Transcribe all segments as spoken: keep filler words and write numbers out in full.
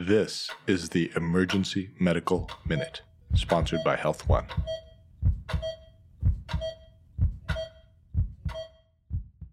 This is the Emergency Medical Minute, sponsored by Health One.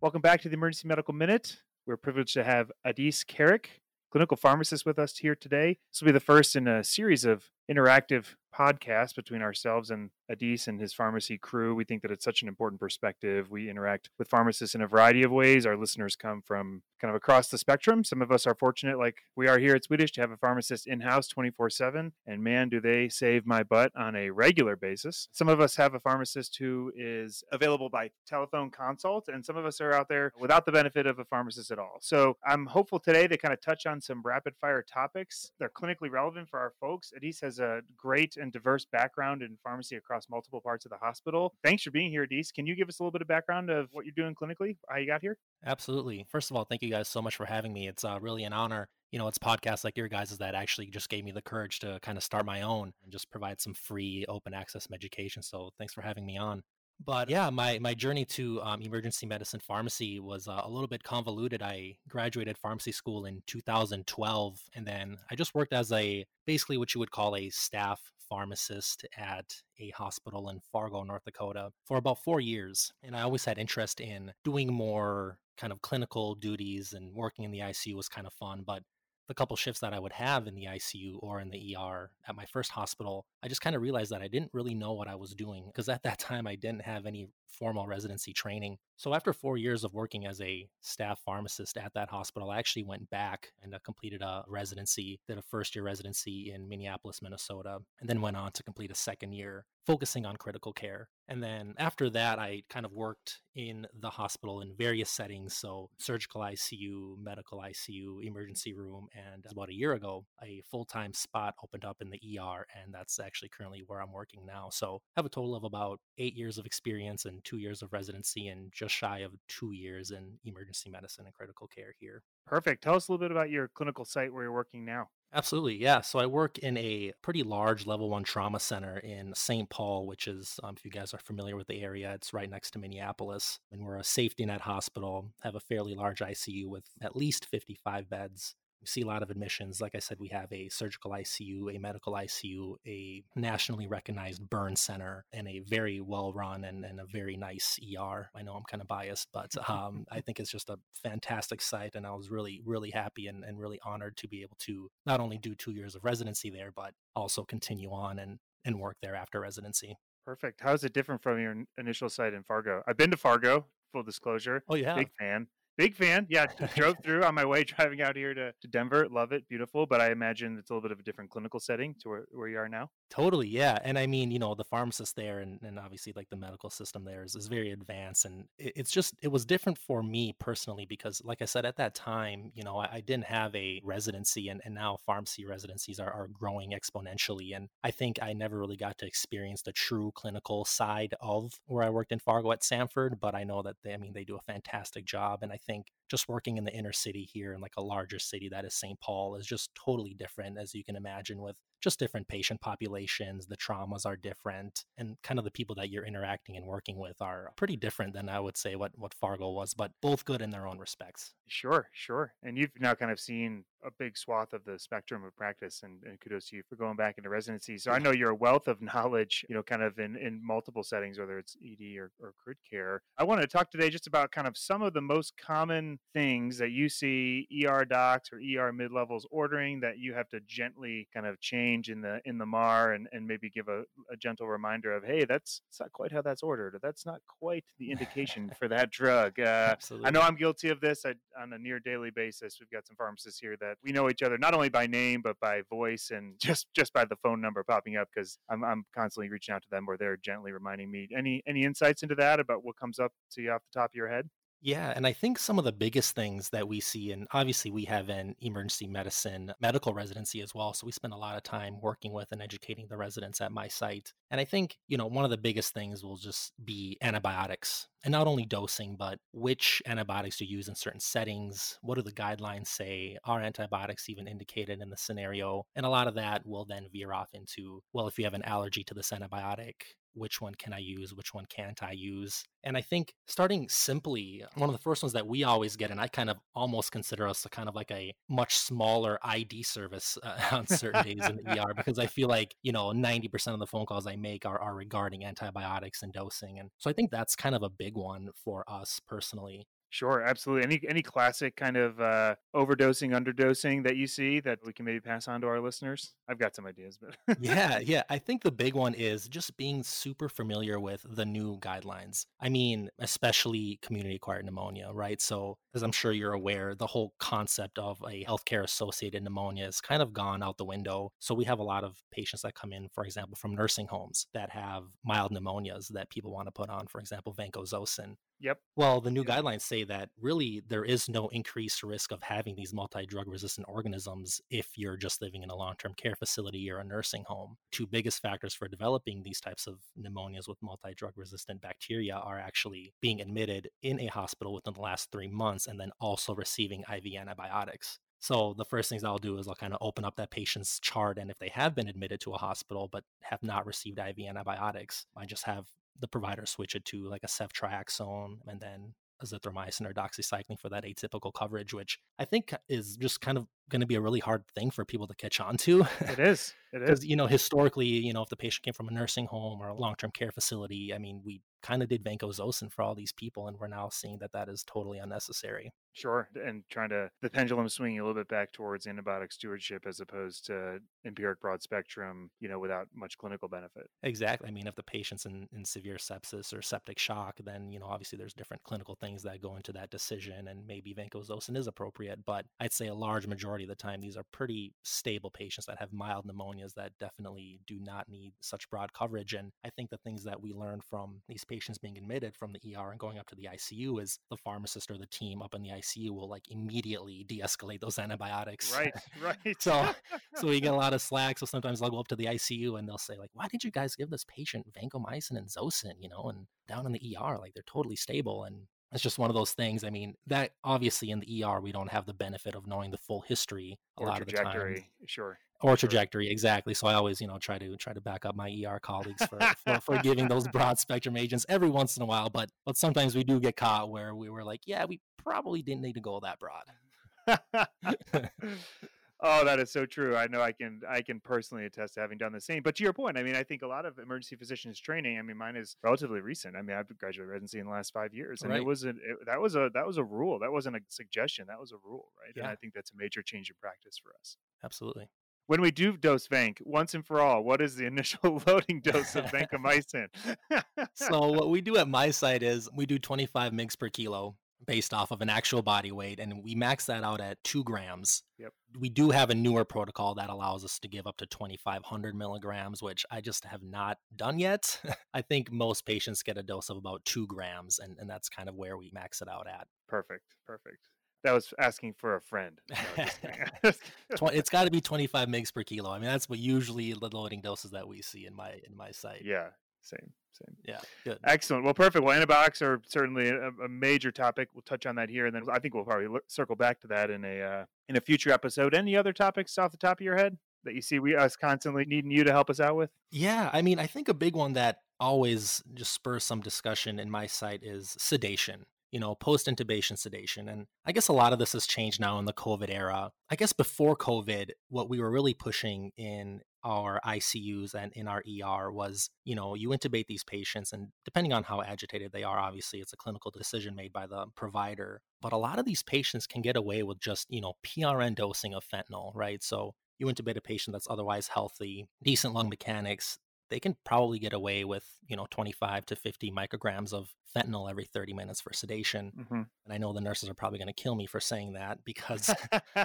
Welcome back to the Emergency Medical Minute. We're privileged to have Adis Karic, clinical pharmacist, with us here today. This will be the first in a series of interactive podcasts between ourselves and Adis and his pharmacy crew. We think that it's such an important perspective. We interact with pharmacists in a variety of ways. Our listeners come from kind of across the spectrum. Some of us are fortunate, like we are here at Swedish, to have a pharmacist in-house twenty-four seven. And man, do they save my butt on a regular basis. Some of us have a pharmacist who is available by telephone consult, and some of us are out there without the benefit of a pharmacist at all. So I'm hopeful today to kind of touch on some rapid fire topics. They're clinically relevant for our folks. Adis has a great and diverse background in pharmacy across multiple parts of the hospital. Thanks for being here, Adis. Can you give us a little bit of background of what you're doing clinically, how you got here? Absolutely. First of all, thank you guys so much for having me. It's uh, really an honor. You know, it's podcasts like your guys' that actually just gave me the courage to kind of start my own and just provide some free open access education. So thanks for having me on. But yeah, my, my journey to um, emergency medicine pharmacy was uh, a little bit convoluted. I graduated pharmacy school in two thousand twelve, and then I just worked as a, basically what you would call a staff pharmacist at a hospital in Fargo, North Dakota, for about four years. And I always had interest in doing more kind of clinical duties, and working in the I C U was kind of fun. But the couple shifts that I would have in the I C U or in the E R at my first hospital, I just kind of realized that I didn't really know what I was doing, because at that time I didn't have any formal residency training. So after four years of working as a staff pharmacist at that hospital, I actually went back and completed a residency, did a first year residency in Minneapolis, Minnesota, and then went on to complete a second year focusing on critical care. And then after that, I kind of worked in the hospital in various settings. So surgical I C U, medical I C U, emergency room. And about a year ago, a full-time spot opened up in the E R. And that's actually currently where I'm working now. So I have a total of about eight years of experience and two years of residency, and just shy of two years in emergency medicine and critical care here. Perfect. Tell us a little bit about your clinical site where you're working now. Absolutely. Yeah. So I work in a pretty large level one trauma center in Saint Paul, which is, um, if you guys are familiar with the area, it's right next to Minneapolis. And we're a safety net hospital, have a fairly large I C U with at least fifty-five beds. We see a lot of admissions. Like I said, we have a surgical I C U, a medical I C U, a nationally recognized burn center, and a very well-run and, and a very nice E R. I know I'm kind of biased, but um, I think it's just a fantastic site. And I was really, really happy and, and really honored to be able to not only do two years of residency there, but also continue on and, and work there after residency. Perfect. How is it different from your initial site in Fargo? I've been to Fargo, full disclosure. Oh, yeah. Big fan. Big fan. Yeah, drove through on my way, driving out here to, to Denver. Love it. Beautiful. But I imagine it's a little bit of a different clinical setting to where, where you are now. Totally. Yeah. And I mean, you know, the pharmacist there and, and obviously like the medical system there is, is very advanced. And it, it's just, it was different for me personally, because like I said, at that time, you know, I, I didn't have a residency, and, and now pharmacy residencies are, are growing exponentially. And I think I never really got to experience the true clinical side of where I worked in Fargo at Sanford. But I know that they, I mean, they do a fantastic job. And I think I think just working in the inner city here in like a larger city that is Saint Paul is just totally different, as you can imagine, with just different patient populations. The traumas are different, and kind of the people that you're interacting and working with are pretty different than I would say what, what Fargo was, but both good in their own respects. Sure, sure. And you've now kind of seen a big swath of the spectrum of practice, and, and kudos to you for going back into residency. So I know you're a wealth of knowledge, you know, kind of in, in multiple settings, whether it's E D or, or crit care. I want to talk today just about kind of some of the most common things that you see E R docs or E R mid-levels ordering that you have to gently kind of change in the in the M A R, and, and maybe give a, a gentle reminder of, hey, that's, that's not quite how that's ordered, or that's not quite the indication for that drug. Uh, I know I'm guilty of this I, on a near daily basis. We've got some pharmacists here that we know each other not only by name, but by voice, and just, just by the phone number popping up, because I'm I'm constantly reaching out to them, or they're gently reminding me. Any any insights into that about what comes up to you off the top of your head? Yeah. And I think some of the biggest things that we see, and obviously we have an emergency medicine medical residency as well. So we spend a lot of time working with and educating the residents at my site. And I think, you know, one of the biggest things will just be antibiotics, and not only dosing, but which antibiotics to use in certain settings. What do the guidelines say? Are antibiotics even indicated in the scenario? And a lot of that will then veer off into, well, if you have an allergy to this antibiotic, which one can I use, which one can't I use? And I think starting simply, one of the first ones that we always get, and I kind of almost consider us a kind of like a much smaller I D service uh, on certain days in the E R, because I feel like, you know, ninety percent of the phone calls I make are, are regarding antibiotics and dosing. And so I think that's kind of a big one for us personally. Sure, absolutely. Any any classic kind of uh, overdosing, underdosing that you see that we can maybe pass on to our listeners? I've got some ideas, but yeah, yeah. I think the big one is just being super familiar with the new guidelines. I mean, especially community-acquired pneumonia, right? So, as I'm sure you're aware, the whole concept of a healthcare-associated pneumonia has kind of gone out the window. So we have a lot of patients that come in, for example, from nursing homes that have mild pneumonias that people want to put on, for example, vancomycin. Yep. Well, the new yep. guidelines say that really there is no increased risk of having these multi-drug resistant organisms if you're just living in a long-term care facility or a nursing home. Two biggest factors for developing these types of pneumonias with multi-drug resistant bacteria are actually being admitted in a hospital within the last three months and then also receiving I V antibiotics. So the first things I'll do is I'll kind of open up that patient's chart, and if they have been admitted to a hospital but have not received I V antibiotics, I just have the provider switch it to like a ceftriaxone and then azithromycin or doxycycline for that atypical coverage, which I think is just kind of going to be a really hard thing for people to catch on to. It is. It is. Because, you know, historically, you know, if the patient came from a nursing home or a long-term care facility, I mean, we kind of did vancomycin for all these people, and we're now seeing that that is totally unnecessary. Sure. And trying to, the pendulum swinging a little bit back towards antibiotic stewardship as opposed to empiric broad spectrum, you know, without much clinical benefit. Exactly. I mean, if the patient's in, in severe sepsis or septic shock, then, you know, obviously there's different clinical things that go into that decision, and maybe vancomycin is appropriate, but I'd say a large majority of the time, these are pretty stable patients that have mild pneumonias that definitely do not need such broad coverage. And I think the things that we learn from these patients being admitted from the E R and going up to the I C U is the pharmacist or the team up in the I C U will like immediately de-escalate those antibiotics. Right, right. so so we get a lot of slack. So sometimes they'll go up to the I C U and they'll say like, why did you guys give this patient vancomycin and Zosyn, you know, and down in the E R, like they're totally stable. And it's just one of those things. I mean, that obviously in the E R, we don't have the benefit of knowing the full history a or lot trajectory. Of the time. Sure. Or trajectory, exactly. So I always, you know, try to try to back up my E R colleagues for, for, for giving those broad spectrum agents every once in a while. But but sometimes we do get caught where we were like, yeah, we probably didn't need to go that broad. Oh, that is so true. I know I can I can personally attest to having done the same. But to your point, I mean, I think a lot of emergency physicians training, I mean, mine is relatively recent. I mean, I've graduated residency in the last five years. And right. it wasn't it, that was a that was a rule. That wasn't a suggestion. That was a rule, right? Yeah. And I think that's a major change in practice for us. Absolutely. When we do dose vanc, once and for all, what is the initial loading dose of vancomycin? So what we do at my site is we do twenty-five milligrams per kilo based off of an actual body weight, and we max that out at two grams. Yep. We do have a newer protocol that allows us to give up to twenty-five hundred milligrams, which I just have not done yet. I think most patients get a dose of about two grams, and, and that's kind of where we max it out at. Perfect. Perfect. That was asking for a friend. No, it's got to be twenty-five milligrams per kilo. I mean, that's what usually the loading doses that we see in my in my site. Yeah. Same, same. Yeah, good. Excellent. Well, perfect. Well, antibiotics are certainly a, a major topic. We'll touch on that here, and then I think we'll probably look, circle back to that in a uh, in a future episode. Any other topics off the top of your head that you see we us constantly needing you to help us out with? Yeah, I mean, I think a big one that always just spurs some discussion in my site is sedation. You know, post-intubation sedation. And I guess a lot of this has changed now in the COVID era. I guess before COVID, what we were really pushing in our I C Us and in our E R was, you know, you intubate these patients, and depending on how agitated they are, obviously it's a clinical decision made by the provider. But a lot of these patients can get away with just, you know, P R N dosing of fentanyl, right? So you intubate a patient that's otherwise healthy, decent lung mechanics, they can probably get away with, you know, twenty-five to fifty micrograms of fentanyl every thirty minutes for sedation. Mm-hmm. And I know the nurses are probably going to kill me for saying that because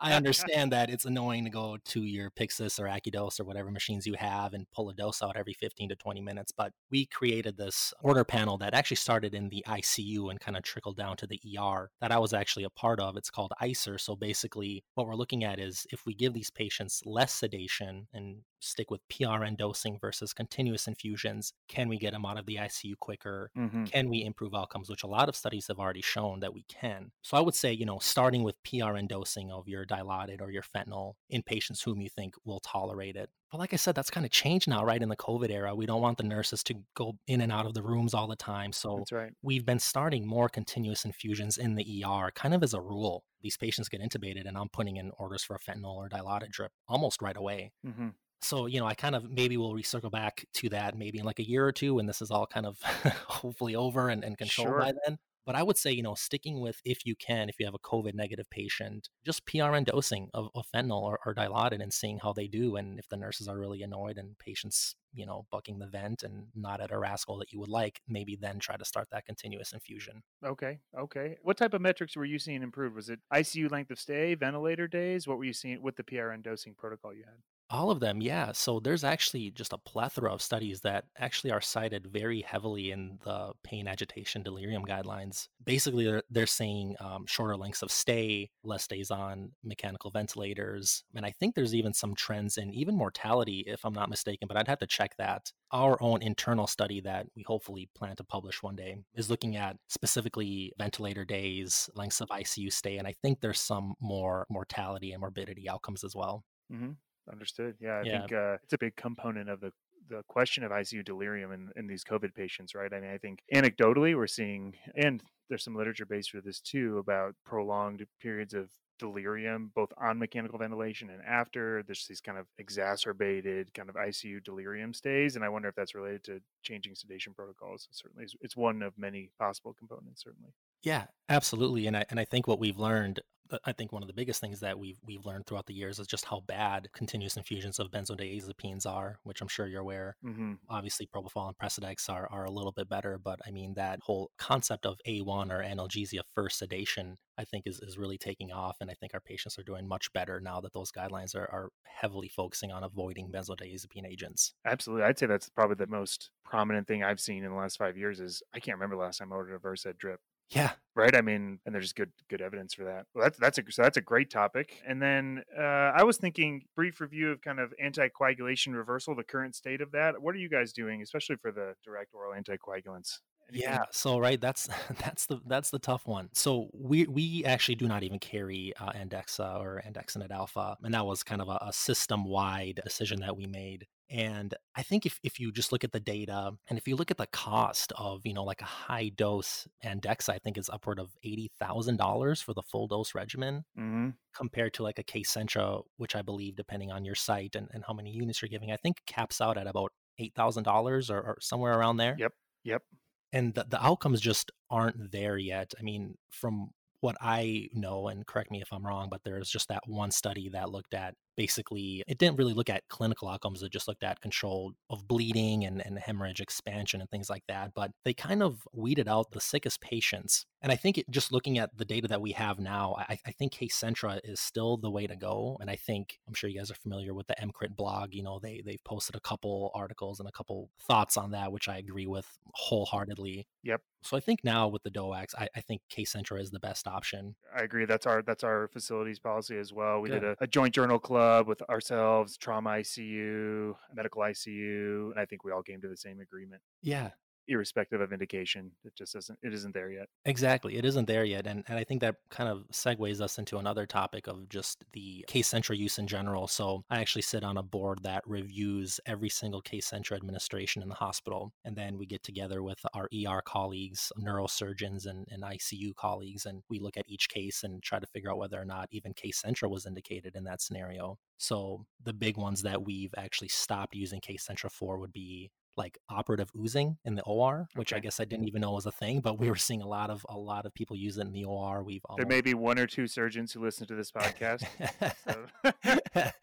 I understand that it's annoying to go to your Pyxis or AccuDose or whatever machines you have and pull a dose out every fifteen to twenty minutes. But we created this order panel that actually started in the I C U and kind of trickled down to the E R that I was actually a part of. It's called I C E R. So basically what we're looking at is if we give these patients less sedation and stick with P R N dosing versus continuous infusions? Can we get them out of the I C U quicker? Mm-hmm. Can we improve outcomes, which a lot of studies have already shown that we can? So I would say, you know, starting with P R N dosing of your dilaudid or your fentanyl in patients whom you think will tolerate it. But like I said, that's kind of changed now, right? In the COVID era, we don't want the nurses to go in and out of the rooms all the time. So that's right. We've been starting more continuous infusions in the E R, kind of as a rule. These patients get intubated and I'm putting in orders for a fentanyl or dilaudid drip almost right away. Mm-hmm. So, you know, I kind of maybe we'll recircle back to that maybe in like a year or two when this is all kind of hopefully over and, and controlled sure. by then. But I would say, you know, sticking with, if you can, if you have a COVID negative patient, just P R N dosing of, of fentanyl or, or dilaudid and seeing how they do. And if the nurses are really annoyed and patients, you know, bucking the vent and not at a rascal that you would like, maybe then try to start that continuous infusion. Okay. Okay. What type of metrics were you seeing improved? Was it I C U length of stay, ventilator days? What were you seeing with the P R N dosing protocol you had? All of them, yeah. So there's actually just a plethora of studies that actually are cited very heavily in the pain, agitation, delirium guidelines. Basically, they're, they're saying um, shorter lengths of stay, less days on mechanical ventilators. And I think there's even some trends in even mortality, if I'm not mistaken, but I'd have to check that. Our own internal study that we hopefully plan to publish one day is looking at specifically ventilator days, lengths of I C U stay, and I think there's some more mortality and morbidity outcomes as well. Mm-hmm. Understood. Yeah, I yeah. think uh, it's a big component of the, the question of I C U delirium in, in these COVID patients, right? I mean, I think anecdotally, we're seeing, and there's some literature based for this too, about prolonged periods of delirium, both on mechanical ventilation and after. There's these kind of exacerbated kind of I C U delirium stays. And I wonder if that's related to changing sedation protocols. Certainly, it's one of many possible components, certainly. Yeah, absolutely. And I, and I think what we've learned, I think one of the biggest things that we've we've learned throughout the years is just how bad continuous infusions of benzodiazepines are, which I'm sure you're aware. Mm-hmm. Obviously, propofol and Presidex are, are a little bit better, but I mean, that whole concept of A one or analgesia first sedation, I think is, is really taking off. And I think our patients are doing much better now that those guidelines are, are heavily focusing on avoiding benzodiazepine agents. Absolutely. I'd say that's probably the most prominent thing I've seen in the last five years is I can't remember the last time I ordered a Versed drip. Yeah. Right. I mean, and there's good, good evidence for that. Well, that's, that's a, so that's a great topic. And then uh, I was thinking brief review of kind of anticoagulation reversal, the current state of that. What are you guys doing, especially for the direct oral anticoagulants? Yeah. So, right. That's, that's the, that's the tough one. So we, we actually do not even carry uh, Andexxa or andexanet alfa. And that was kind of a, a system wide decision that we made. And I think if, if you just look at the data and if you look at the cost of, you know, like a high dose Andexxa, I think is upward of eighty thousand dollars for the full dose regimen mm-hmm. compared to like a Kcentra, which I believe, depending on your site and, and how many units you're giving, I think caps out at about eight thousand dollars or, or somewhere around there. Yep. Yep. And the, the outcomes just aren't there yet. I mean, from what I know, and correct me if I'm wrong, but there's just that one study that looked at basically, it didn't really look at clinical outcomes. It just looked at control of bleeding and, and hemorrhage expansion and things like that. But they kind of weeded out the sickest patients. And I think it, just looking at the data that we have now, I, I think Kcentra is still the way to go. And I think, I'm sure you guys are familiar with the M C R I T blog. You know, they, they've posted a couple articles and a couple thoughts on that, which I agree with wholeheartedly. Yep. So I think now with the D O A Cs, I, I think Kcentra is the best option. I agree. That's our that's our facilities policy as well. We Good. did a, a joint journal club with ourselves, trauma I C U, medical I C U, and I think we all came to the same agreement. Yeah. Irrespective of indication, it just isn't, it isn't there yet. Exactly. It isn't there yet. And and I think that kind of segues us into another topic of just the Kcentra use in general. So I actually sit on a board that reviews every single Kcentra administration in the hospital. And then we get together with our E R colleagues, neurosurgeons and, and I C U colleagues, and we look at each case and try to figure out whether or not even Kcentra was indicated in that scenario. So the big ones that we've actually stopped using Kcentra for would be like operative oozing in the O R, which okay. I guess I didn't even know was a thing, but we were seeing a lot of a lot of people use it in the O R. We've almost... there may be one or two surgeons who listen to this podcast, so.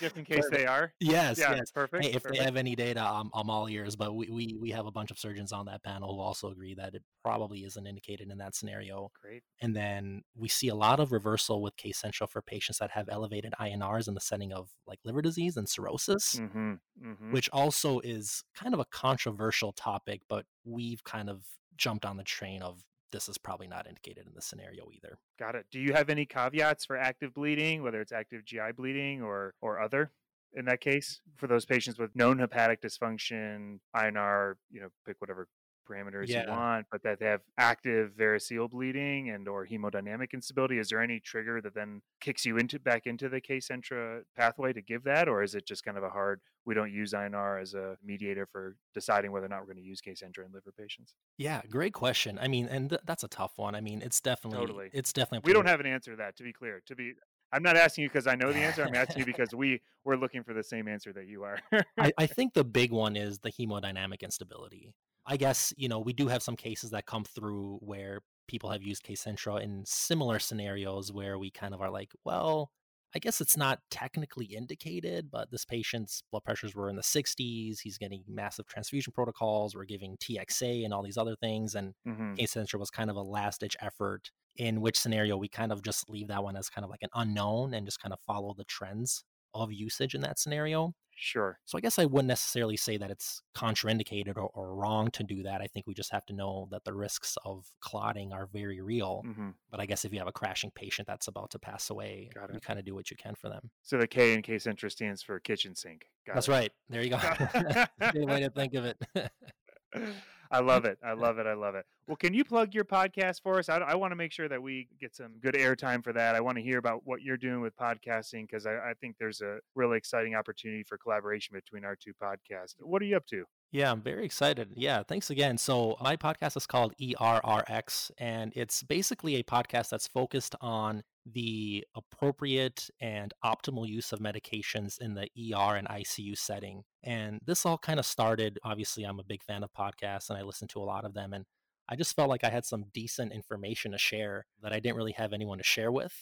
Just in case perfect. They are. Yes, yeah, yes, perfect. Hey, if perfect. They have any data, I'm, I'm all ears. But we, we we have a bunch of surgeons on that panel who also agree that it probably isn't indicated in that scenario. Great. And then we see a lot of reversal with Kcentra for patients that have elevated I N Rs in the setting of like liver disease and cirrhosis, mm-hmm, mm-hmm. which also is kind of a controversial topic, but we've kind of jumped on the train of this is probably not indicated in the scenario either. Got it. Do you have any caveats for active bleeding, whether it's active G I bleeding or or other? in that case for those patients with known hepatic dysfunction, I N R, you know, pick whatever parameters yeah. you want, but that they have active variceal bleeding and or hemodynamic instability. Is there any trigger that then kicks you into back into the Kcentra pathway to give that? Or is it just kind of a hard, we don't use I N R as a mediator for deciding whether or not we're going to use Kcentra in liver patients? Yeah, great question. I mean, and th- that's a tough one. I mean, it's definitely, totally. it's definitely. We don't have an answer to that, to be clear, to be I'm not asking you because I know the answer. I'm asking you because we, we're looking for the same answer that you are. I, I think the big one is the hemodynamic instability. I guess, you know, we do have some cases that come through where people have used Kcentra in similar scenarios where we kind of are like, well, I guess it's not technically indicated, but this patient's blood pressures were in the sixties. He's getting massive transfusion protocols. We're giving T X A and all these other things. And mm-hmm. Kcentra was kind of a last-ditch effort, in which scenario we kind of just leave that one as kind of like an unknown and just kind of follow the trends of usage in that scenario. Sure. So I guess I wouldn't necessarily say that it's contraindicated or, or wrong to do that. I think we just have to know that the risks of clotting are very real. Mm-hmm. But I guess if you have a crashing patient that's about to pass away, you kind of do what you can for them. So the K in Kcentra stands for kitchen sink. Got that's it. Right. There you go. Good way to think of it. I love it. I love it. I love it. Well, can you plug your podcast for us? I, I want to make sure that we get some good airtime for that. I want to hear about what you're doing with podcasting because I, I think there's a really exciting opportunity for collaboration between our two podcasts. What are you up to? Yeah, I'm very excited. Yeah, thanks again. So my podcast is called E R R X, and it's basically a podcast that's focused on the appropriate and optimal use of medications in the E R and I C U setting. And this all kind of started, obviously, I'm a big fan of podcasts and I listen to a lot of them. And I just felt like I had some decent information to share that I didn't really have anyone to share with.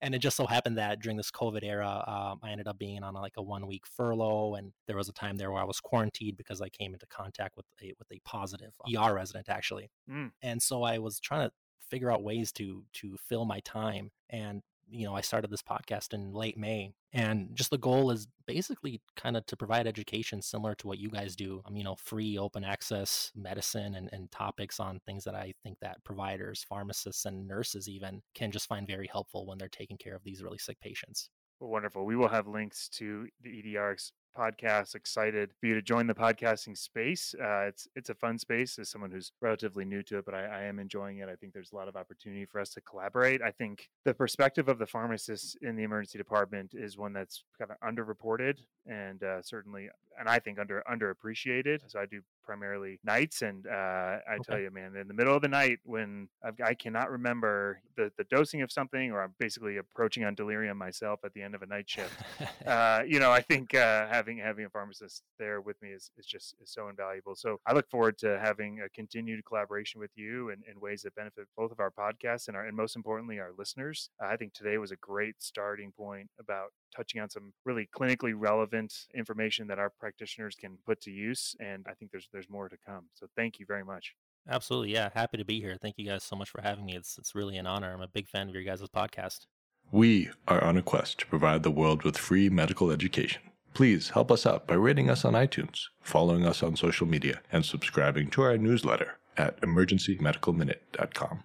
And it just so happened that during this COVID era, um, I ended up being on like a one week furlough. And there was a time there where I was quarantined because I came into contact with a, with a positive E R resident, actually. Mm. And so I was trying to figure out ways to to fill my time. And, you know, I started this podcast in late May. And just the goal is basically kind of to provide education similar to what you guys do. Um, you know, free open access medicine and, and topics on things that I think that providers, pharmacists, and nurses even can just find very helpful when they're taking care of these really sick patients. Well, wonderful. We will have links to the E D R X podcast. Excited for you to join the podcasting space. Uh, it's it's a fun space as someone who's relatively new to it, but I, I am enjoying it. I think there's a lot of opportunity for us to collaborate. I think the perspective of the pharmacist in the emergency department is one that's kind of underreported and uh, certainly, and I think under underappreciated. So I do primarily nights, and uh, I okay. tell you, man, in the middle of the night when I've, I cannot remember the, the dosing of something, or I'm basically approaching on delirium myself at the end of a night shift. uh, you know, I think uh, having having a pharmacist there with me is, is just is so invaluable. So I look forward to having a continued collaboration with you in, in ways that benefit both of our podcasts and our, and most importantly, our listeners. Uh, I think today was a great starting point about touching on some really clinically relevant information that our practitioners can put to use. And I think there's there's more to come. So thank you very much. Absolutely. Yeah. Happy to be here. Thank you guys so much for having me. It's it's really an honor. I'm a big fan of your guys' podcast. We are on a quest to provide the world with free medical education. Please help us out by rating us on iTunes, following us on social media, and subscribing to our newsletter at emergency medical minute dot com.